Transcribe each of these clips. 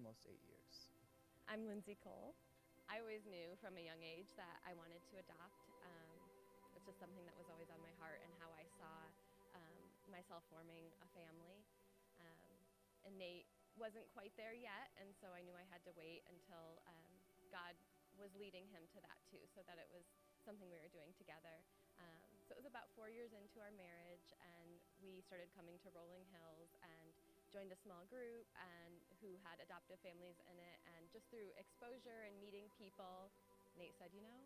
almost 8 years. I'm Lindsay Cole. I always knew from a young age that I wanted to adopt. It's just something that was always on my heart and how I saw myself forming a family. And Nate wasn't quite there yet, and so I knew I had to wait until God was leading him to that too, so that it was something we were doing together. So it was about 4 years into our marriage, and we started coming to Rolling Hills and joined a small group and who had adoptive families in it, and just through exposure and meeting people, Nate said, you know,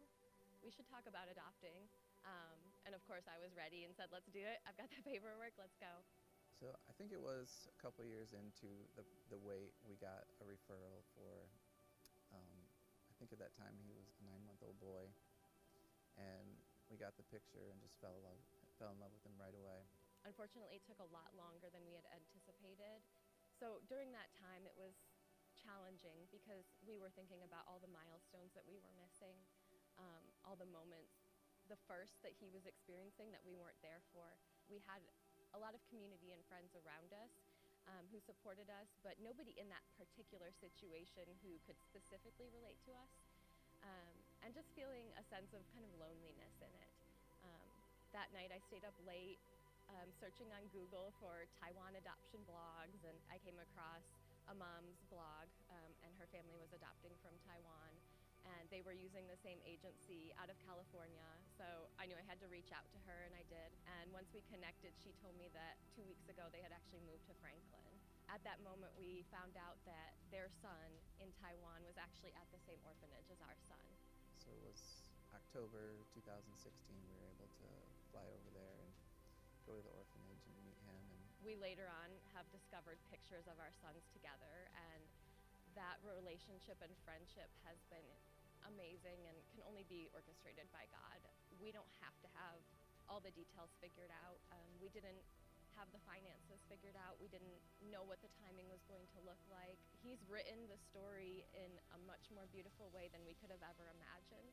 we should talk about adopting. And of course I was ready and said, let's do it. I've got the paperwork, let's go. So I think it was a couple years into the wait, we got a referral for, I think at that time he was a 9-month-old boy, and we got the picture and just fell in love with him right away. Unfortunately, it took a lot longer than we had anticipated. So during that time, it was challenging because we were thinking about all the milestones that we were missing, all the moments, the first that he was experiencing that we weren't there for. We had a lot of community and friends around us who supported us, but nobody in that particular situation who could specifically relate to us, and just feeling a sense of kind of loneliness in it. That night I stayed up late searching on Google for Taiwan adoption blogs, and I came across a mom's blog, and her family was adopting from Taiwan, and they were using the same agency out of California. So I knew I had to reach out to her, and I did. And once we connected, she told me that 2 weeks ago they had actually moved to Franklin. At that moment, we found out that their son in Taiwan was actually at the same orphanage as our son. So it was October 2016, we were able to fly over there and go to the orphanage and meet him. And we later on have discovered pictures of our sons together, and that relationship and friendship has been amazing and can only be orchestrated by God. We don't have to have all the details figured out. We didn't have the finances figured out. We didn't know what the timing was going to look like. He's written the story in a much more beautiful way than we could have ever imagined.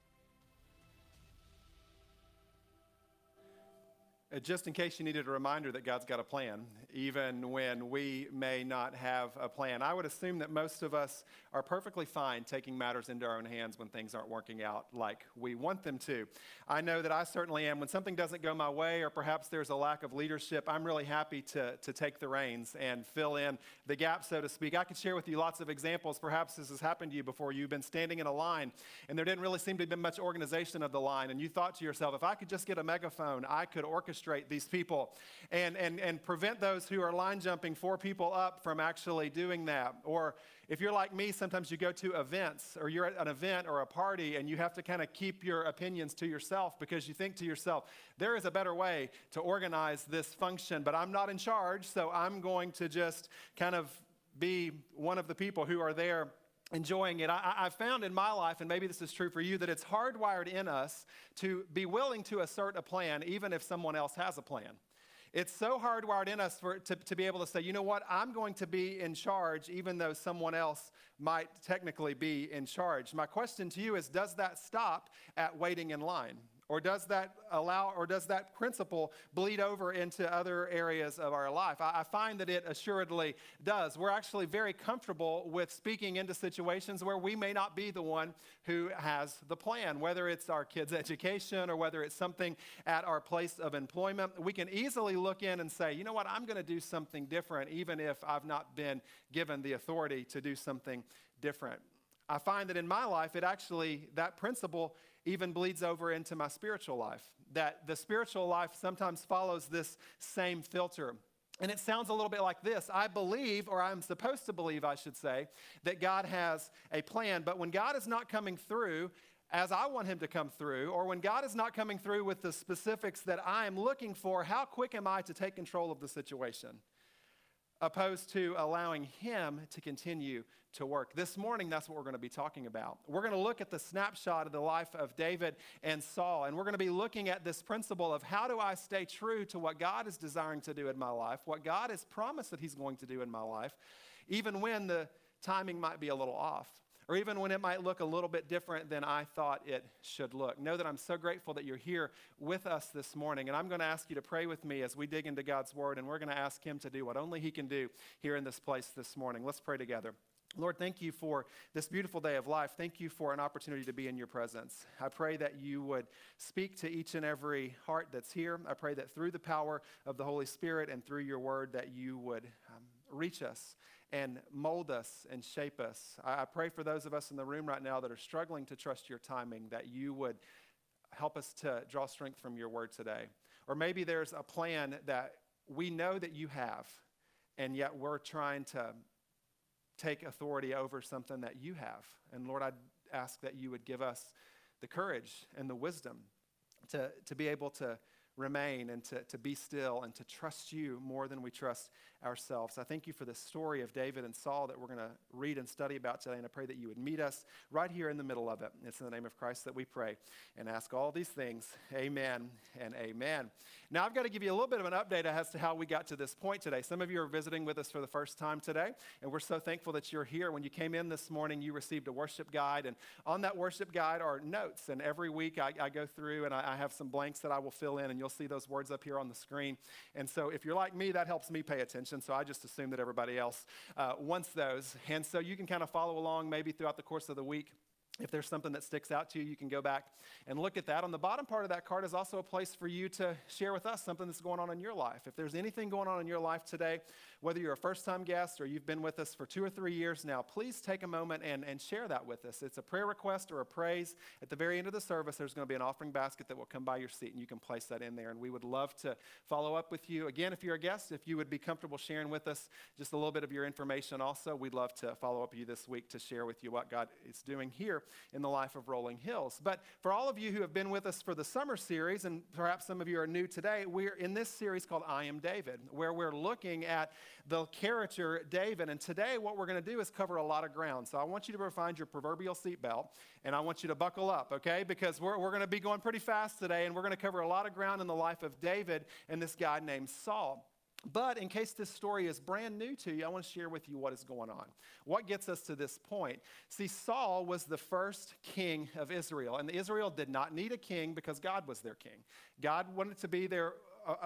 Just in case you needed a reminder that God's got a plan, even when we may not have a plan. I would assume that most of us are perfectly fine taking matters into our own hands when things aren't working out like we want them to. I know that I certainly am. When something doesn't go my way, or perhaps there's a lack of leadership, I'm really happy to take the reins and fill in the gap, so to speak. I could share with you lots of examples. Perhaps this has happened to you before. You've been standing in a line, and there didn't really seem to be much organization of the line, and you thought to yourself, if I could just get a megaphone, I could orchestrate these people and prevent those who are line jumping 4 people up from actually doing that. Or if you're like me, sometimes you go to events, or you're at an event or a party, and you have to kind of keep your opinions to yourself because you think to yourself, there is a better way to organize this function, but I'm not in charge, so I'm going to just kind of be one of the people who are there enjoying it. I found in my life, and maybe this is true for you, that it's hardwired in us to be willing to assert a plan even if someone else has a plan. It's so hardwired in us to be able to say, you know what, I'm going to be in charge even though someone else might technically be in charge. My question to you is, does that stop at waiting in line? Or does that allow, or does that principle bleed over into other areas of our life? I find that it assuredly does. We're actually very comfortable with speaking into situations where we may not be the one who has the plan, whether it's our kids' education or whether it's something at our place of employment. We can easily look in and say, you know what, I'm going to do something different, even if I've not been given the authority to do something different. I find that in my life, it actually, that principle even bleeds over into my spiritual life, that the spiritual life sometimes follows this same filter. And it sounds a little bit like this. I believe, or I'm supposed to believe, I should say, that God has a plan, but when God is not coming through as I want him to come through, or when God is not coming through with the specifics that I am looking for, how quick am I to take control of the situation, opposed to allowing him to continue to work? This morning, that's what we're going to be talking about. We're going to look at the snapshot of the life of David and Saul, and we're going to be looking at this principle of how do I stay true to what God is desiring to do in my life, what God has promised that he's going to do in my life, even when the timing might be a little off, or even when it might look a little bit different than I thought it should look. Know that I'm so grateful that you're here with us this morning, and I'm going to ask you to pray with me as we dig into God's word, and we're going to ask him to do what only he can do here in this place this morning. Let's pray together. Lord, thank you for this beautiful day of life. Thank you for an opportunity to be in your presence. I pray that you would speak to each and every heart that's here. I pray that through the power of the Holy Spirit and through your word that you would reach us and mold us and shape us. I pray for those of us in the room right now that are struggling to trust your timing, that you would help us to draw strength from your word today. Or maybe there's a plan that we know that you have, and yet we're trying to take authority over something that you have. And Lord, I ask that you would give us the courage and the wisdom to be able to remain and to be still and to trust you more than we trust ourselves. I thank you for the story of David and Saul that we're going to read and study about today, and I pray that you would meet us right here in the middle of it. It's in the name of Christ that we pray and ask all these things. Amen and amen. Now, I've got to give you a little bit of an update as to how we got to this point today. Some of you are visiting with us for the first time today, and we're so thankful that you're here. When you came in this morning, you received a worship guide, and on that worship guide are notes, and every week I go through and I have some blanks that I will fill in, and you'll see those words up here on the screen. And so if you're like me, that helps me pay attention. So I just assume that everybody else wants those. And so you can kind of follow along maybe throughout the course of the week. If there's something that sticks out to you, you can go back and look at that. On the bottom part of that card is also a place for you to share with us something that's going on in your life. If there's anything going on in your life today, whether you're a first-time guest or you've been with us for 2 or 3 years now, please take a moment and share that with us. It's a prayer request or a praise. At the very end of the service, there's going to be an offering basket that will come by your seat, and you can place that in there, and we would love to follow up with you. Again, if you're a guest, if you would be comfortable sharing with us just a little bit of your information also, we'd love to follow up with you this week to share with you what God is doing here in the life of Rolling Hills. But for all of you who have been with us for the summer series, and perhaps some of you are new today, we're in this series called I Am David, where we're looking at the character David. And today what we're going to do is cover a lot of ground. So I want you to find your proverbial seatbelt, and I want you to buckle up, okay? Because we're going to be going pretty fast today, and we're going to cover a lot of ground in the life of David and this guy named Saul. But in case this story is brand new to you, I want to share with you what is going on. What gets us to this point? See, Saul was the first king of Israel, and Israel did not need a king because God was their king. God wanted to be their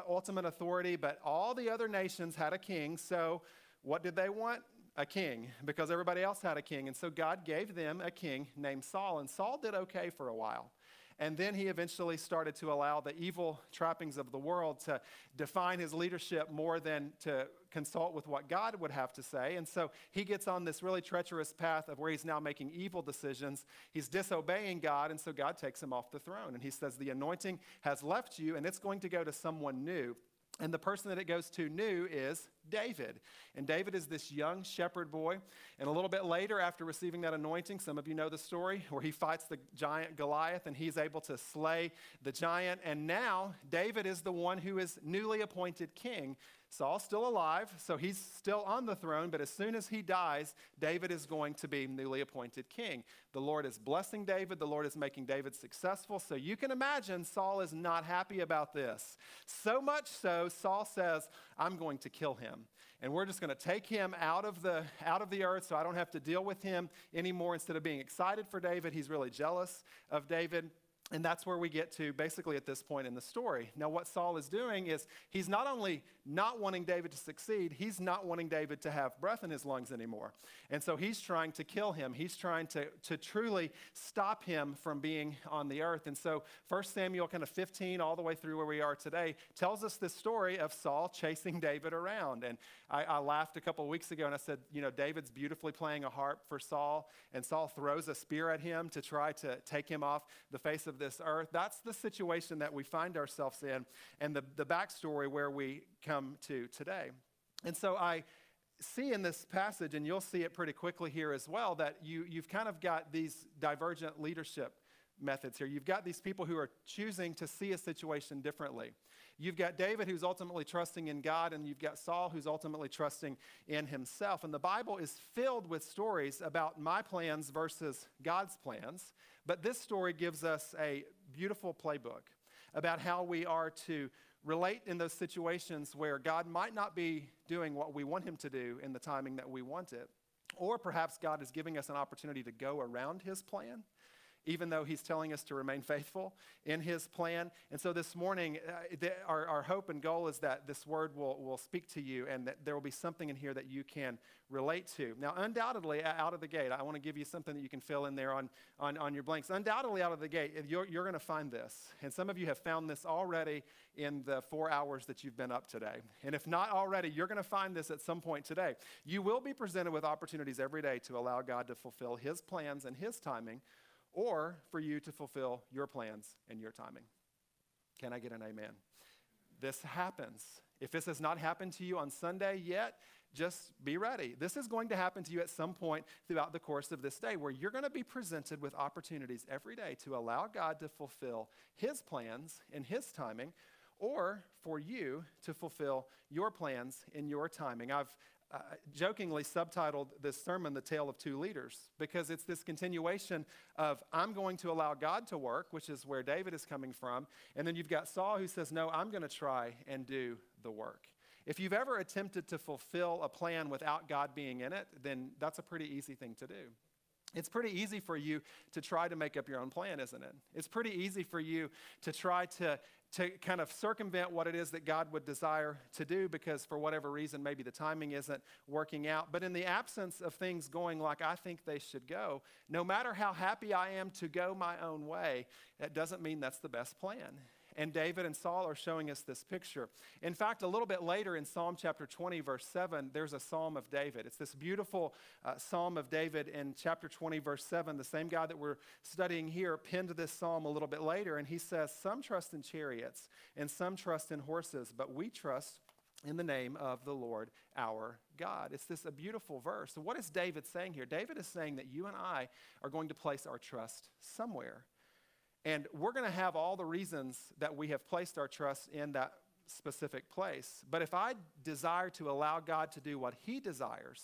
ultimate authority, but all the other nations had a king, so what did they want? A king, because everybody else had a king, and so God gave them a king named Saul, and Saul did okay for a while. And then he eventually started to allow the evil trappings of the world to define his leadership more than to consult with what God would have to say. And so he gets on this really treacherous path of where he's now making evil decisions. He's disobeying God, and so God takes him off the throne. And he says, the anointing has left you, and it's going to go to someone new. And the person that it goes to new is David. And David is this young shepherd boy. And a little bit later, after receiving that anointing, some of you know the story, where he fights the giant Goliath, and he's able to slay the giant. And now David is the one who is newly appointed king. Saul's still alive, so he's still on the throne, but as soon as he dies, David is going to be newly appointed king. The Lord is blessing David. The Lord is making David successful. So you can imagine Saul is not happy about this. So much so, Saul says, I'm going to kill him. And we're just going to take him out of the earth so I don't have to deal with him anymore. Instead of being excited for David, he's really jealous of David. And that's where we get to basically at this point in the story. Now, what Saul is doing is he's not only not wanting David to succeed, he's not wanting David to have breath in his lungs anymore. And so he's trying to kill him. He's trying to truly stop him from being on the earth. And so 1 Samuel kind of 15 all the way through where we are today tells us this story of Saul chasing David around. And I laughed a couple of weeks ago and I said, you know, David's beautifully playing a harp for Saul, and Saul throws a spear at him to try to take him off the face of this earth. That's the situation that we find ourselves in, and the backstory where we come to today. And so I see in this passage, and you'll see it pretty quickly here as well, that you've kind of got these divergent leadership methods here. You've got these people who are choosing to see a situation differently. You've got David who's ultimately trusting in God, and you've got Saul who's ultimately trusting in himself. And the Bible is filled with stories about my plans versus God's plans. But this story gives us a beautiful playbook about how we are to relate in those situations where God might not be doing what we want him to do in the timing that we want it. Or perhaps God is giving us an opportunity to go around his plan even though he's telling us to remain faithful in his plan. And so this morning, our hope and goal is that this word will speak to you and that there will be something in here that you can relate to. Now, undoubtedly, out of the gate, I want to give you something that you can fill in there on your blanks. Undoubtedly, out of the gate, you're going to find this. And some of you have found this already in the 4 hours that you've been up today. And if not already, you're going to find this at some point today. You will be presented with opportunities every day to allow God to fulfill his plans and his timing, or for you to fulfill your plans and your timing. Can I get an amen? This happens. If this has not happened to you on Sunday yet, just be ready. This is going to happen to you at some point throughout the course of this day, where you're going to be presented with opportunities every day to allow God to fulfill his plans and his timing, or for you to fulfill your plans in your timing. I've jokingly subtitled this sermon, The Tale of Two Leaders, because it's this continuation of I'm going to allow God to work, which is where David is coming from, and then you've got Saul who says, no, I'm going to try and do the work. If you've ever attempted to fulfill a plan without God being in it, then that's a pretty easy thing to do. It's pretty easy for you to try to make up your own plan, isn't it? It's pretty easy for you to try to kind of circumvent what it is that God would desire to do, because for whatever reason, maybe the timing isn't working out. But in the absence of things going like I think they should go, no matter how happy I am to go my own way, that doesn't mean that's the best plan. And David and Saul are showing us this picture. In fact, a little bit later in Psalm chapter 20, verse 7, there's a Psalm of David. It's this beautiful Psalm of David in chapter 20, verse 7. The same guy that we're studying here penned this Psalm a little bit later, and he says, some trust in chariots and some trust in horses, but we trust in the name of the Lord our God. It's this a beautiful verse. So what is David saying here? David is saying that you and I are going to place our trust somewhere. And we're going to have all the reasons that we have placed our trust in that specific place. But if I desire to allow God to do what he desires,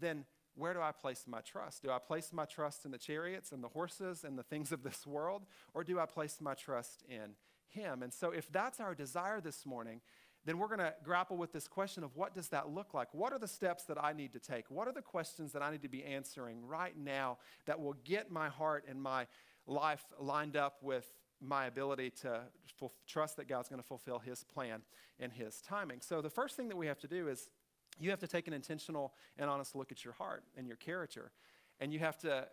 then where do I place my trust? Do I place my trust in the chariots and the horses and the things of this world? Or do I place my trust in him? And so if that's our desire this morning, then we're going to grapple with this question of what does that look like? What are the steps that I need to take? What are the questions that I need to be answering right now that will get my heart and my life lined up with my ability to trust that God's going to fulfill his plan and his timing? So the first thing that we have to do is you have to take an intentional and honest look at your heart and your character. And you have to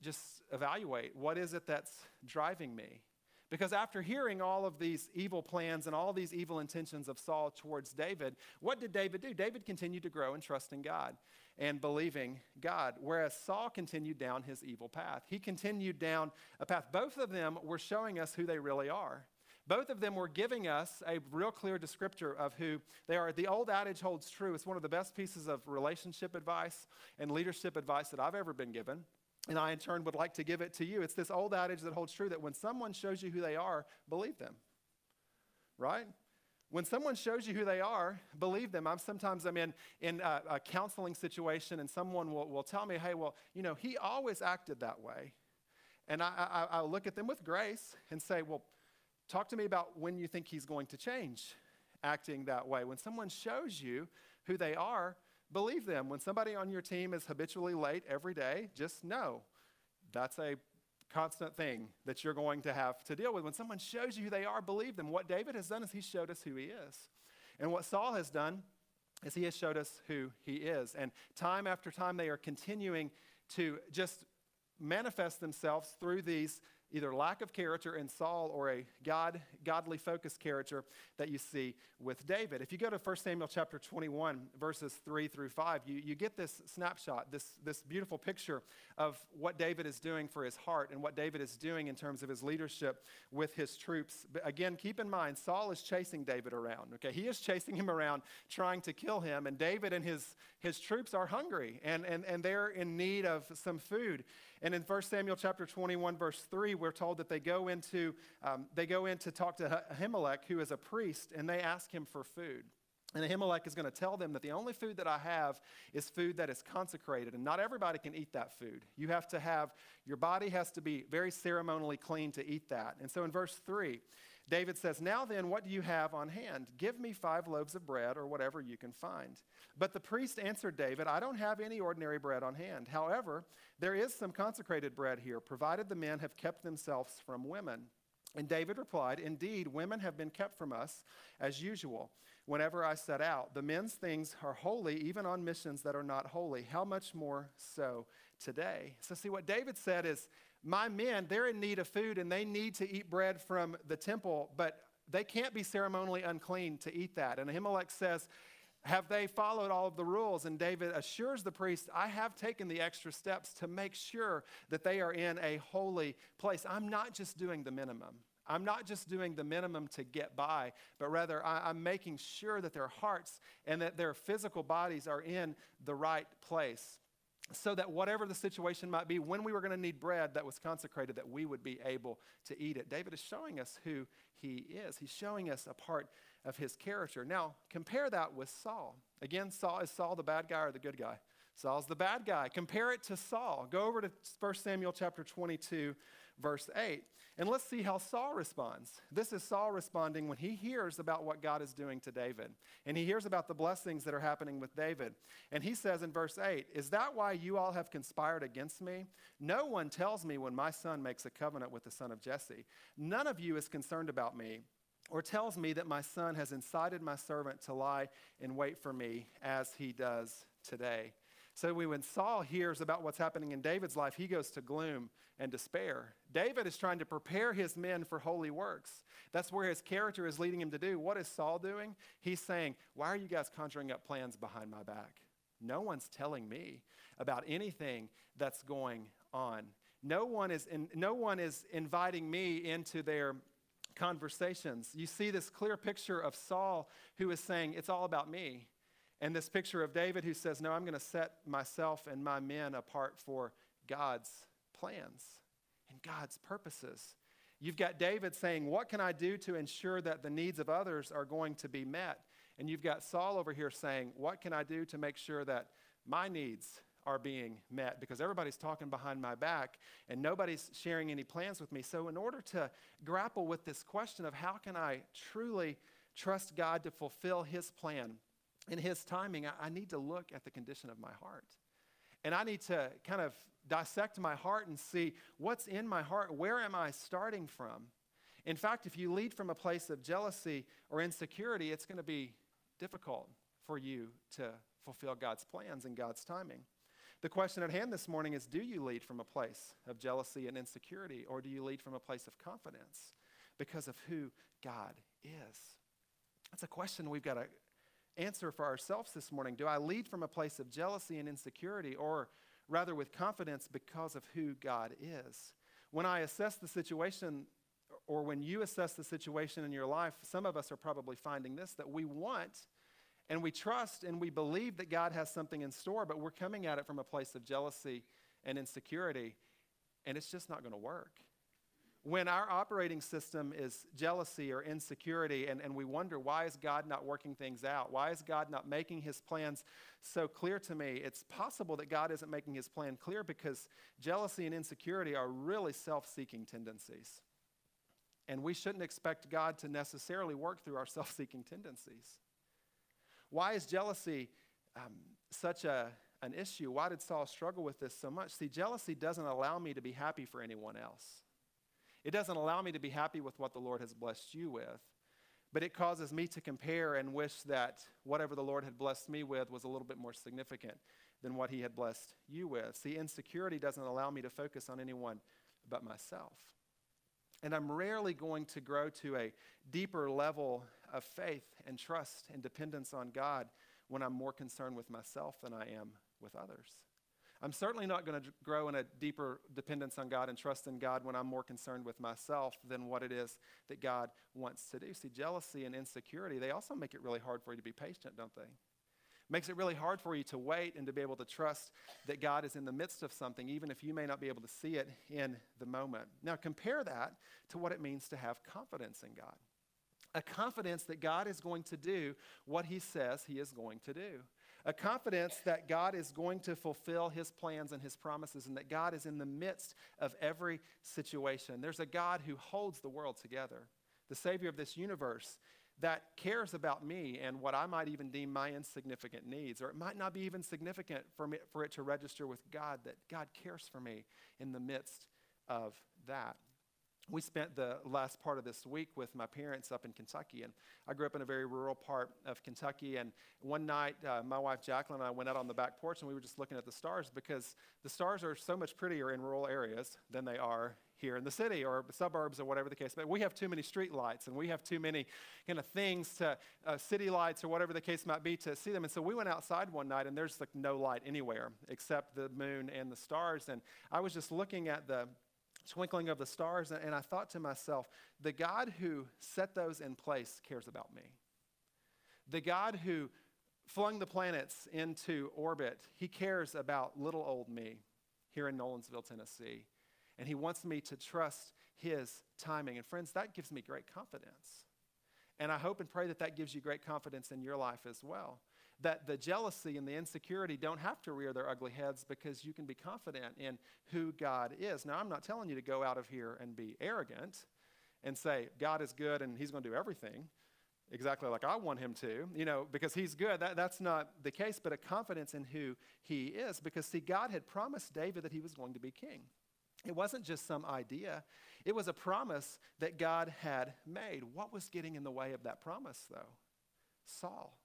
just evaluate, what is it that's driving me? Because after hearing all of these evil plans and all these evil intentions of Saul towards David, what did David do? David continued to grow in trusting God and believing God, whereas Saul continued down his evil path. He continued down a path. Both of them were showing us who they really are. Both of them were giving us a real clear descriptor of who they are. The old adage holds true. It's one of the best pieces of relationship advice and leadership advice that I've ever been given. And I, in turn, would like to give it to you. It's this old adage that holds true that when someone shows you who they are, believe them, right? When someone shows you who they are, believe them. I'm in a counseling situation, and someone will tell me, hey, well, you know, he always acted that way. And I look at them with grace and say, well, talk to me about when you think he's going to change acting that way. When someone shows you who they are, believe them. When somebody on your team is habitually late every day, just know that's a constant thing that you're going to have to deal with. When someone shows you who they are, believe them. What David has done is he showed us who he is. And what Saul has done is he has showed us who he is. And time after time, they are continuing to just manifest themselves through these either lack of character in Saul or a godly focused character that you see with David. If you go to 1 Samuel chapter 21, verses 3 through 5, you get this snapshot, this beautiful picture of what David is doing for his heart and what David is doing in terms of his leadership with his troops. But again, keep in mind, Saul is chasing David around, okay? He is chasing him around, trying to kill him, and David and his troops are hungry, and they're in need of some food. And in 1 Samuel chapter 21, verse 3, we're told that they go in to talk to Ahimelech, who is a priest, and they ask him for food. And Ahimelech is going to tell them that the only food that I have is food that is consecrated, and not everybody can eat that food. You have to have, your body has to be very ceremonially clean to eat that. And so in verse 3, David says, "Now then, what do you have on hand? Give me 5 loaves of bread or whatever you can find." But the priest answered David, "I don't have any ordinary bread on hand. However, there is some consecrated bread here, provided the men have kept themselves from women." And David replied, "Indeed, women have been kept from us as usual. Whenever I set out, the men's things are holy, even on missions that are not holy. How much more so today?" So see, what David said is, my men, they're in need of food and they need to eat bread from the temple, but they can't be ceremonially unclean to eat that. And Ahimelech says, have they followed all of the rules? And David assures the priest, I have taken the extra steps to make sure that they are in a holy place. I'm not just doing the minimum. I'm not just doing the minimum to get by, but rather I'm making sure that their hearts and that their physical bodies are in the right place, so that whatever the situation might be, when we were going to need bread that was consecrated, that we would be able to eat it. David is showing us who he is. He's showing us a part of his character. Now, compare that with Saul. Again, Saul, is Saul the bad guy or the good guy? Saul's the bad guy. Compare it to Saul. Go over to 1 Samuel chapter 22, verse 8, and let's see how Saul responds. This is Saul responding when he hears about what God is doing to David, and he hears about the blessings that are happening with David. And he says in verse 8, "Is that why you all have conspired against me? No one tells me when my son makes a covenant with the son of Jesse. None of you is concerned about me or tells me that my son has incited my servant to lie in wait for me as he does today." So when Saul hears about what's happening in David's life, he goes to gloom and despair. David is trying to prepare his men for holy works. That's where his character is leading him to do. What is Saul doing? He's saying, why are you guys conjuring up plans behind my back? No one's telling me about anything that's going on. No one is inviting me into their conversations. You see this clear picture of Saul who is saying, it's all about me. And this picture of David who says, no, I'm going to set myself and my men apart for God's plans and God's purposes. You've got David saying, what can I do to ensure that the needs of others are going to be met? And you've got Saul over here saying, what can I do to make sure that my needs are being met? Because everybody's talking behind my back and nobody's sharing any plans with me. So in order to grapple with this question of how can I truly trust God to fulfill his plan in his timing, I need to look at the condition of my heart. And I need to kind of dissect my heart and see what's in my heart. Where am I starting from? In fact, if you lead from a place of jealousy or insecurity, it's going to be difficult for you to fulfill God's plans and God's timing. The question at hand this morning is, do you lead from a place of jealousy and insecurity, or do you lead from a place of confidence because of who God is? That's a question we've got to answer for ourselves this morning. Do I lead from a place of jealousy and insecurity, or rather with confidence because of who God is? When I assess the situation, or when you assess the situation in your life, some of us are probably finding this, that we want and we trust and we believe that God has something in store, but we're coming at it from a place of jealousy and insecurity, and it's just not going to work. When our operating system is jealousy or insecurity, and we wonder, why is God not working things out? Why is God not making his plans so clear to me? It's possible that God isn't making his plan clear because jealousy and insecurity are really self-seeking tendencies. And we shouldn't expect God to necessarily work through our self-seeking tendencies. Why is jealousy such an issue? Why did Saul struggle with this so much? See, jealousy doesn't allow me to be happy for anyone else. It doesn't allow me to be happy with what the Lord has blessed you with, but it causes me to compare and wish that whatever the Lord had blessed me with was a little bit more significant than what he had blessed you with. See, insecurity doesn't allow me to focus on anyone but myself. And I'm rarely going to grow to a deeper level of faith and trust and dependence on God when I'm more concerned with myself than I am with others. I'm certainly not going to grow in a deeper dependence on God and trust in God when I'm more concerned with myself than what it is that God wants to do. See, jealousy and insecurity, they also make it really hard for you to be patient, don't they? Makes it really hard for you to wait and to be able to trust that God is in the midst of something, even if you may not be able to see it in the moment. Now, compare that to what it means to have confidence in God. A confidence that God is going to do what he says he is going to do. A confidence that God is going to fulfill his plans and his promises, and that God is in the midst of every situation. There's a God who holds the world together. the Savior of this universe that cares about me and what I might even deem my insignificant needs, or it might not be even significant for me, for it to register with God that God cares for me in the midst of that. We spent the last part of this week with my parents up in Kentucky, and I grew up in a very rural part of Kentucky, and one night my wife Jacqueline and I went out on the back porch and we were just looking at the stars, because the stars are so much prettier in rural areas than they are here in the city or suburbs or whatever the case may be. We have too many street lights and we have too many kind of things to, city lights or whatever the case might be, to see them. And so we went outside one night and there's like no light anywhere except the moon and the stars. And I was just looking at the twinkling of the stars, and I thought to myself, the God who set those in place cares about me. The God who flung the planets into orbit, he cares about little old me here in Nolensville, Tennessee. And he wants me to trust his timing. And friends, that gives me great confidence. And I hope and pray that that gives you great confidence in your life as well. That the jealousy and the insecurity don't have to rear their ugly heads, because you can be confident in who God is. Now, I'm not telling you to go out of here and be arrogant and say, God is good and he's going to do everything exactly like I want him to, you know, because he's good. That's not the case, but a confidence in who he is. Because, see, God had promised David that he was going to be king. It wasn't just some idea. It was a promise that God had made. What was getting in the way of that promise, though? Saul,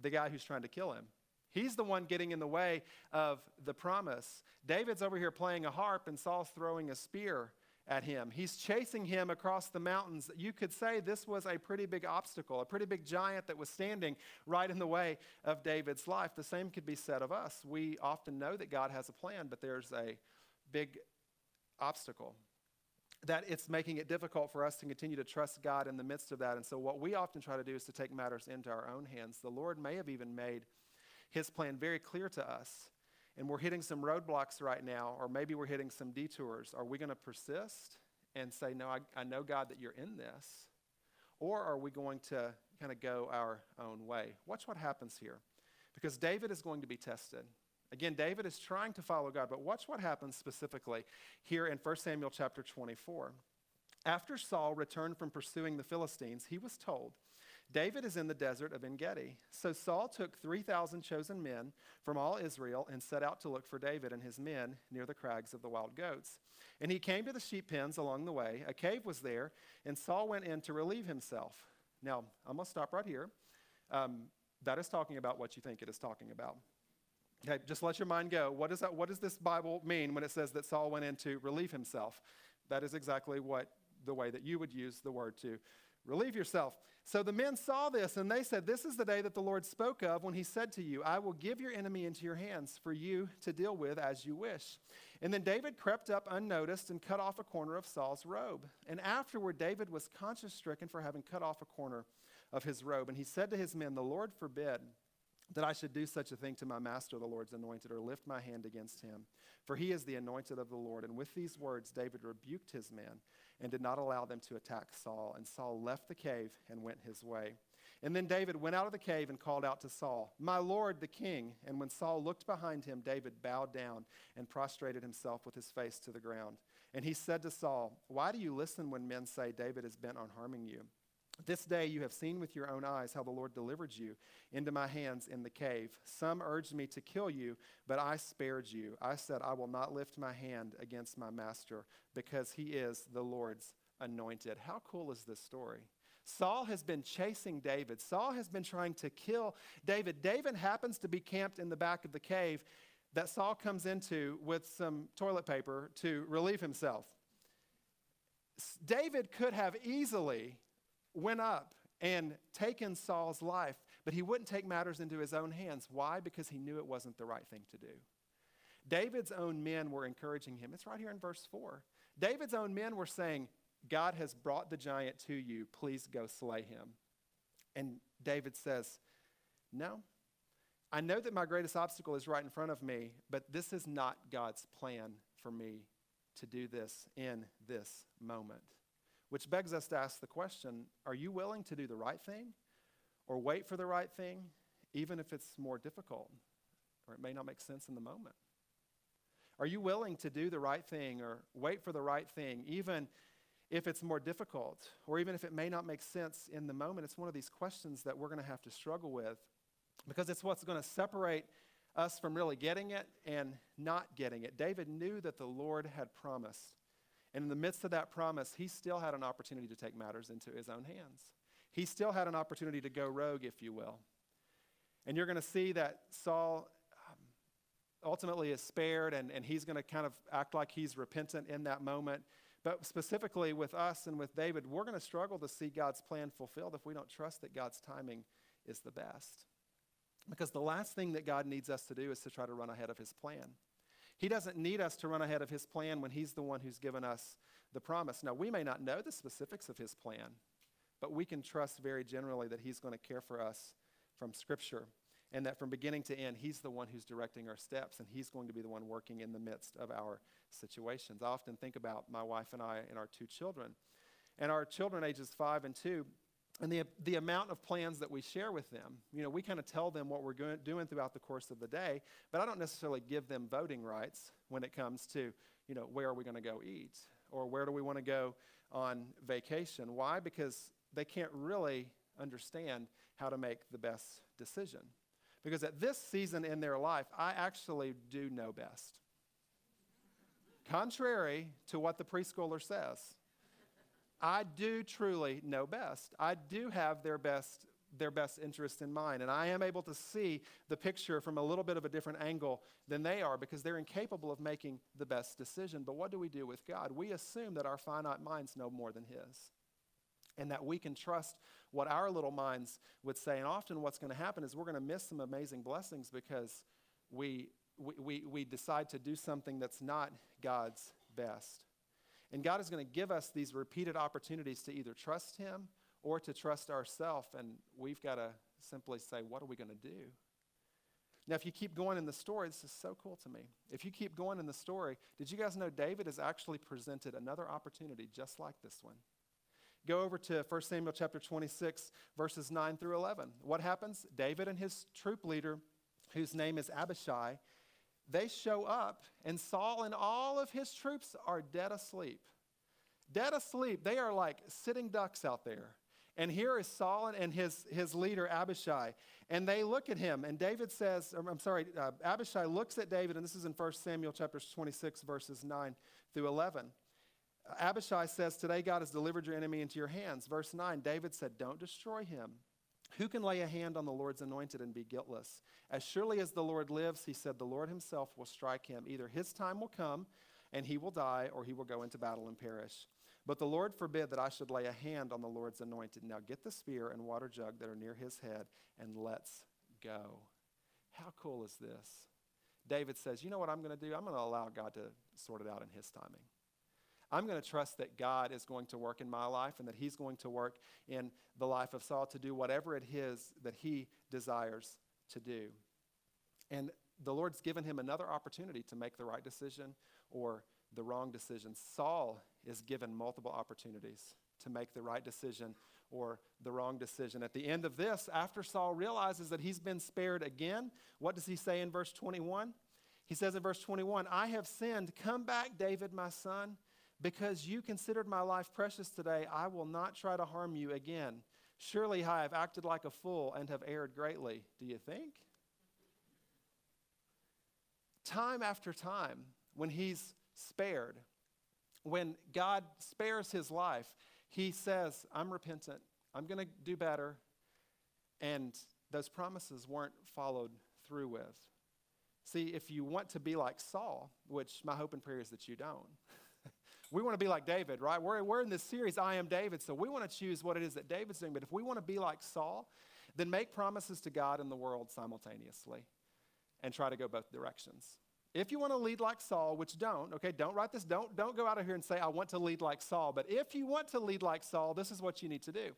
the guy who's trying to kill him. He's the one getting in the way of the promise. David's over here playing a harp and Saul's throwing a spear at him. He's chasing him across the mountains. You could say this was a pretty big obstacle, a pretty big giant that was standing right in the way of David's life. The same could be said of us. We often know that God has a plan, but there's a big obstacle that it's making it difficult for us to continue to trust God in the midst of that. And so what we often try to do is to take matters into our own hands. The Lord may have even made his plan very clear to us, and we're hitting some roadblocks right now, or maybe we're hitting some detours. Are we going to persist and say, no, I know, God, that you're in this? Or are we going to kind of go our own way? Watch what happens here, because David is going to be tested. Again, David is trying to follow God, but watch what happens specifically here in 1 Samuel chapter 24. After Saul returned from pursuing the Philistines, he was told, David is in the desert of En-Gedi. So Saul took 3,000 chosen men from all Israel and set out to look for David and his men near the crags of the wild goats. And he came to the sheep pens along the way. A cave was there, and Saul went in to relieve himself. Now, I'm going to stop right here. That is talking about what you think it is talking about. Okay, just let your mind go. What does this Bible mean when it says that Saul went in to relieve himself? That is exactly the way that you would use the word to relieve yourself. So the men saw this, and they said, this is the day that the Lord spoke of when he said to you, I will give your enemy into your hands for you to deal with as you wish. And then David crept up unnoticed and cut off a corner of Saul's robe. And afterward, David was conscience stricken for having cut off a corner of his robe. And he said to his men, the Lord forbid that I should do such a thing to my master, the Lord's anointed, or lift my hand against him. For he is the anointed of the Lord. And with these words, David rebuked his men and did not allow them to attack Saul. And Saul left the cave and went his way. And then David went out of the cave and called out to Saul, my Lord, the king. And when Saul looked behind him, David bowed down and prostrated himself with his face to the ground. And he said to Saul, why do you listen when men say David is bent on harming you? This day you have seen with your own eyes how the Lord delivered you into my hands in the cave. Some urged me to kill you, but I spared you. I said, I will not lift my hand against my master, because he is the Lord's anointed. How cool is this story? Saul has been chasing David. Saul has been trying to kill David. David happens to be camped in the back of the cave that Saul comes into with some toilet paper to relieve himself. David could have easily went up and taken Saul's life, but he wouldn't take matters into his own hands. Why? Because he knew it wasn't the right thing to do. David's own men were encouraging him. It's right here in verse 4. David's own men were saying, God has brought the giant to you. Please go slay him. And David says, no, I know that my greatest obstacle is right in front of me, but this is not God's plan for me to do this in this moment. Which begs us to ask the question, are you willing to do the right thing or wait for the right thing, even if it's more difficult or it may not make sense in the moment? Are you willing to do the right thing or wait for the right thing, even if it's more difficult, or even if it may not make sense in the moment, it's one of these questions that we're going to have to struggle with, because it's what's going to separate us from really getting it and not getting it. David knew that the Lord had promised, and in the midst of that promise, he still had an opportunity to take matters into his own hands. He still had an opportunity to go rogue, if you will. And you're going to see that Saul ultimately is spared, and he's going to kind of act like he's repentant in that moment. But specifically with us and with David, we're going to struggle to see God's plan fulfilled if we don't trust that God's timing is the best. Because the last thing that God needs us to do is to try to run ahead of his plan. He doesn't need us to run ahead of his plan when he's the one who's given us the promise. Now, we may not know the specifics of his plan, but we can trust very generally that he's going to care for us from Scripture, and that from beginning to end, he's the one who's directing our steps, and he's going to be the one working in the midst of our situations. I often think about my wife and I and our two children, and our children ages 5 and 2, and the amount of plans that we share with them. You know, we kind of tell them what we're doing throughout the course of the day, but I don't necessarily give them voting rights when it comes to, you know, where are we going to go eat, or where do we want to go on vacation? Why? Because they can't really understand how to make the best decision. Because at this season in their life, I actually do know best. Contrary to what the preschooler says, I do truly know best. I do have their best interest in mind, and I am able to see the picture from a little bit of a different angle than they are, because they're incapable of making the best decision. But what do we do with God? We assume that our finite minds know more than his, and that we can trust what our little minds would say. And often what's going to happen is we're going to miss some amazing blessings because we decide to do something that's not God's best. And God is going to give us these repeated opportunities to either trust him or to trust ourselves, and we've got to simply say, what are we going to do? Now, if you keep going in the story, this is so cool to me. If you keep going in the story, did you guys know David is actually presented another opportunity just like this one? Go over to 1 Samuel chapter 26, verses 9 through 11. What happens? David and his troop leader, whose name is Abishai, they show up, and Saul and all of his troops are dead asleep. Dead asleep. They are like sitting ducks out there. And here is Saul and his leader, Abishai. And they look at him, and David says, Abishai looks at David, and this is in 1 Samuel chapter 26, verses 9 through 11. Abishai says, today God has delivered your enemy into your hands. Verse 9, David said, don't destroy him. Who can lay a hand on the Lord's anointed and be guiltless? As surely as the Lord lives, he said, the Lord himself will strike him. Either his time will come and he will die, or he will go into battle and perish. But the Lord forbid that I should lay a hand on the Lord's anointed. Now get the spear and water jug that are near his head, and let's go. How cool is this? David says, you know what I'm going to do? I'm going to allow God to sort it out in his timing. I'm going to trust that God is going to work in my life, and that he's going to work in the life of Saul to do whatever it is that he desires to do. And the Lord's given him another opportunity to make the right decision or the wrong decision. Saul is given multiple opportunities to make the right decision or the wrong decision. At the end of this, after Saul realizes that he's been spared again, what does he say in verse 21? He says in verse 21, I have sinned. Come back, David, my son. Because you considered my life precious today, I will not try to harm you again. Surely I have acted like a fool and have erred greatly. Do you think? Time after time, when he's spared, when God spares his life, he says, I'm repentant. I'm going to do better. And those promises weren't followed through with. See, if you want to be like Saul, which my hope and prayer is that you don't. We want to be like David, right? We're in this series, I Am David, so we want to choose what it is that David's doing. But if we want to be like Saul, then make promises to God and the world simultaneously and try to go both directions. If you want to lead like Saul, which don't, okay, don't write this, don't go out of here and say, I want to lead like Saul. But if you want to lead like Saul, this is what you need to do.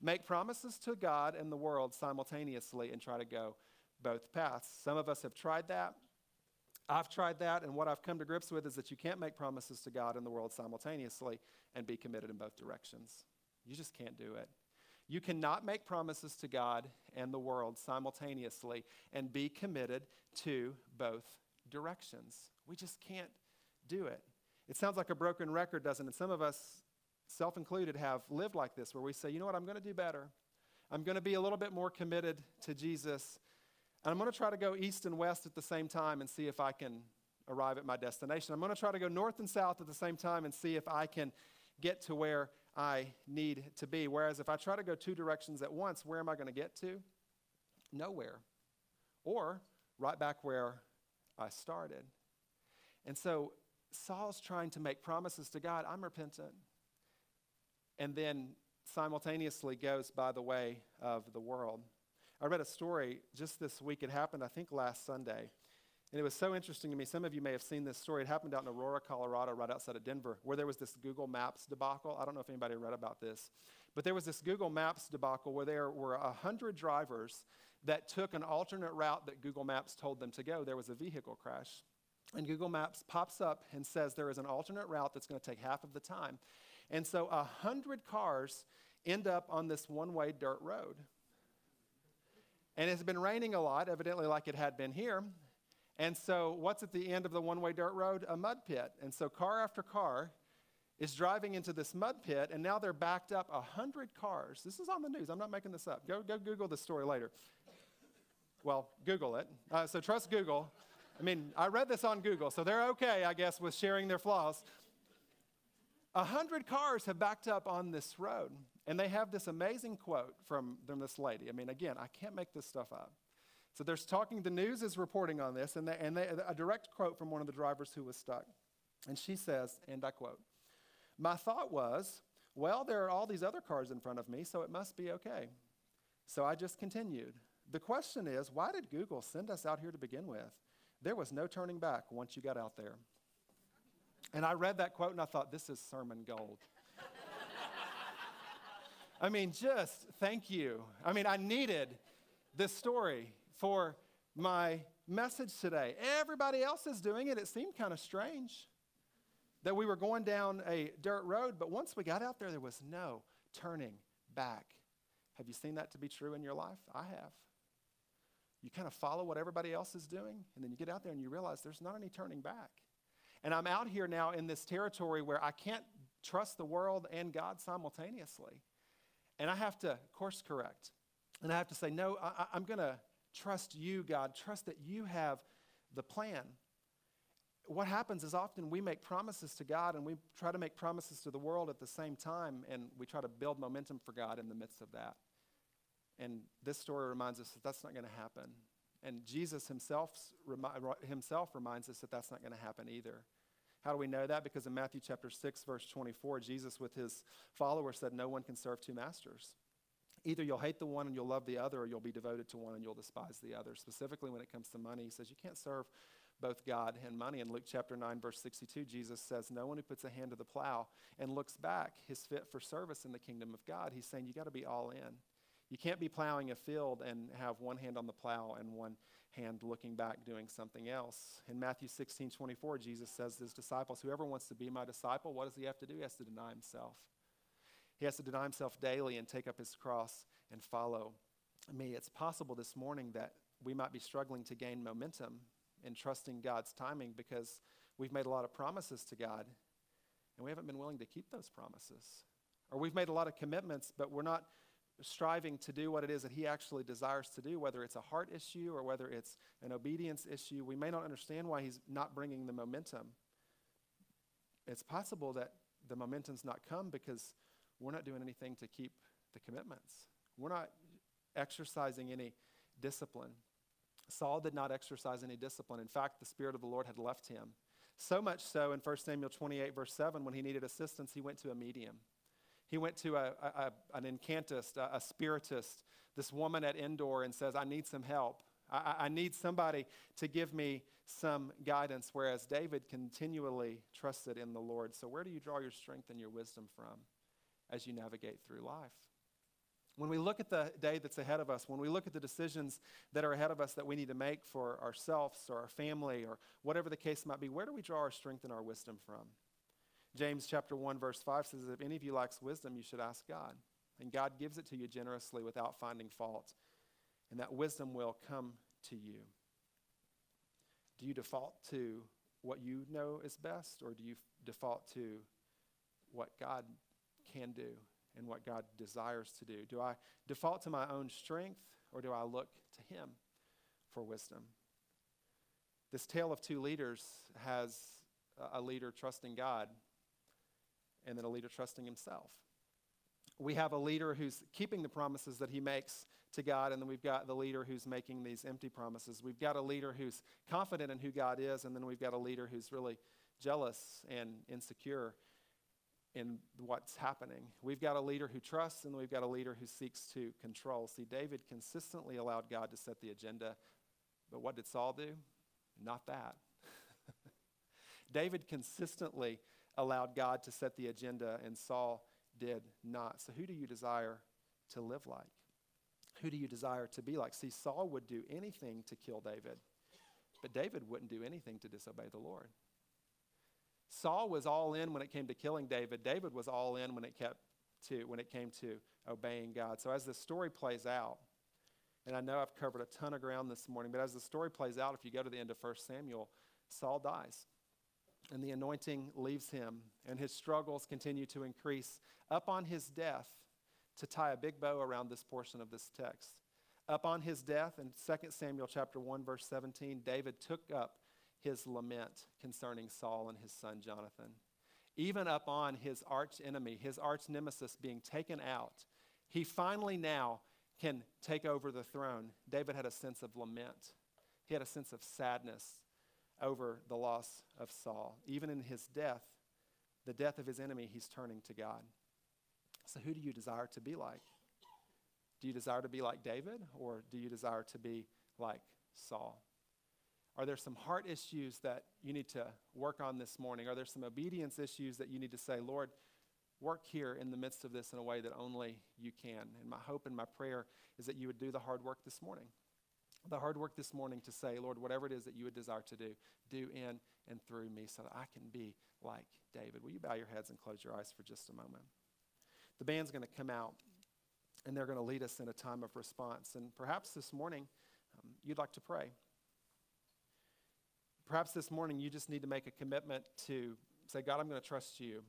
Make promises to God and the world simultaneously and try to go both paths. Some of us have tried that. I've tried that, and what I've come to grips with is that you can't make promises to God and the world simultaneously and be committed in both directions. You just can't do it. You cannot make promises to God and the world simultaneously and be committed to both directions. We just can't do it. It sounds like a broken record, doesn't it? Some of us self included, have lived like this, where we say, you know what, I'm going to do better. I'm going to be a little bit more committed to Jesus. And I'm going to try to go east and west at the same time and see if I can arrive at my destination. I'm going to try to go north and south at the same time and see if I can get to where I need to be. Whereas if I try to go two directions at once, where am I going to get to? Nowhere. Or right back where I started. And so Saul's trying to make promises to God. I'm repentant. And then simultaneously goes by the way of the world. I read a story just this week. It happened, I think, last Sunday. And it was so interesting to me. Some of you may have seen this story. It happened out in Aurora, Colorado, right outside of Denver, where there was this Google Maps debacle. I don't know if anybody read about this. But there was this Google Maps debacle where there were 100 drivers that took an alternate route that Google Maps told them to go. There was a vehicle crash. And Google Maps pops up and says there is an alternate route that's going to take half of the time. And so 100 cars end up on this one-way dirt road. And it's been raining a lot, evidently like it had been here. And so what's at the end of the one-way dirt road? A mud pit. And so car after car is driving into this mud pit, and now they're backed up 100 cars. This is on the news. I'm not making this up. Go Google this story later. Well, Google it. So trust Google. I mean, I read this on Google, so they're okay, I guess, with sharing their flaws. 100 cars have backed up on this road, and they have this amazing quote from this lady. I mean, again, I can't make this stuff up. So there's talking, the news is reporting on this, and a direct quote from one of the drivers who was stuck. And she says, and I quote, "My thought was, well, there are all these other cars in front of me, so it must be okay. So I just continued. The question is, why did Google send us out here to begin with? There was no turning back once you got out there." And I read that quote and I thought, this is sermon gold. I mean, just thank you. I mean, I needed this story for my message today. Everybody else is doing it. It seemed kind of strange that we were going down a dirt road, but once we got out there, there was no turning back. Have you seen that to be true in your life? I have. You kind of follow what everybody else is doing, and then you get out there and you realize there's not any turning back. And I'm out here now in this territory where I can't trust the world and God simultaneously. And I have to course correct. And I have to say, no, I'm going to trust you, God. Trust that you have the plan. What happens is often we make promises to God and we try to make promises to the world at the same time. And we try to build momentum for God in the midst of that. And this story reminds us that that's not going to happen. And Jesus himself reminds us that that's not going to happen either. How do we know that? Because in Matthew chapter 6, verse 24, Jesus with his followers said, "No one can serve two masters. Either you'll hate the one and you'll love the other, or you'll be devoted to one and you'll despise the other." Specifically when it comes to money, he says you can't serve both God and money. In Luke chapter 9, verse 62, Jesus says, "No one who puts a hand to the plow and looks back is fit for service in the kingdom of God." He's saying you got to be all in. You can't be plowing a field and have one hand on the plow and one hand looking back doing something else. In Matthew 16:24, Jesus says to his disciples, "Whoever wants to be my disciple," what does he have to do? He has to deny himself. He has to deny himself daily and take up his cross and follow me. It's possible this morning that we might be struggling to gain momentum in trusting God's timing because we've made a lot of promises to God and we haven't been willing to keep those promises. Or we've made a lot of commitments, but we're not striving to do what it is that he actually desires to do, whether it's a heart issue or whether it's an obedience issue. We may not understand why he's not bringing the momentum. It's possible that the momentum's not come because we're not doing anything to keep the commitments. We're not exercising any discipline. Saul did not exercise any discipline. In fact, the Spirit of the Lord had left him. So much so in 1 Samuel 28, verse 7, when he needed assistance, he went to a medium. He went to an incantist, a spiritist, this woman at Endor, and says, "I need some help. I need somebody to give me some guidance," whereas David continually trusted in the Lord. So where do you draw your strength and your wisdom from as you navigate through life? When we look at the day that's ahead of us, when we look at the decisions that are ahead of us that we need to make for ourselves or our family or whatever the case might be, where do we draw our strength and our wisdom from? James chapter 1, verse 5 says, "If any of you lacks wisdom, you should ask God. And God gives it to you generously without finding fault. And that wisdom will come to you." Do you default to what you know is best, or do you default to what God can do and what God desires to do? Do I default to my own strength, or do I look to him for wisdom? This tale of two leaders has a leader trusting God and then a leader trusting himself. We have a leader who's keeping the promises that he makes to God, and then we've got the leader who's making these empty promises. We've got a leader who's confident in who God is, and then we've got a leader who's really jealous and insecure in what's happening. We've got a leader who trusts, and we've got a leader who seeks to control. See, David consistently allowed God to set the agenda, but what did Saul do? Not that. David consistently allowed God to set the agenda, and Saul did not. So who do you desire to live like? Who do you desire to be like? See, Saul would do anything to kill David, but David wouldn't do anything to disobey the Lord. Saul was all in when it came to killing David. David was all in when it came to obeying God. So as the story plays out, and I know I've covered a ton of ground this morning, but as the story plays out, if you go to the end of 1 Samuel, Saul dies, and the anointing leaves him, and his struggles continue to increase up on his death. To tie a big bow around this portion of this text, up on his death in 2 Samuel chapter 1, verse 17, David took up his lament concerning Saul and his son Jonathan. Even up on his arch enemy, his arch nemesis being taken out, he finally now can take over the throne. David had a sense of lament. He had a sense of sadness over the loss of Saul. Even in his death, the death of his enemy, he's turning to God. So who do you desire to be like? Do you desire to be like David, or do you desire to be like Saul? Are there some heart issues that you need to work on this morning? Are there some obedience issues that you need to say, Lord, work here in the midst of this in a way that only you can? And my hope and my prayer is that you would do the hard work this morning. The hard work this morning to say, Lord, whatever it is that you would desire to do, do in and through me so that I can be like David. Will you bow your heads and close your eyes for just a moment? The band's going to come out, and they're going to lead us in a time of response. And perhaps this morning, you'd like to pray. Perhaps this morning, you just need to make a commitment to say, God, I'm going to trust you.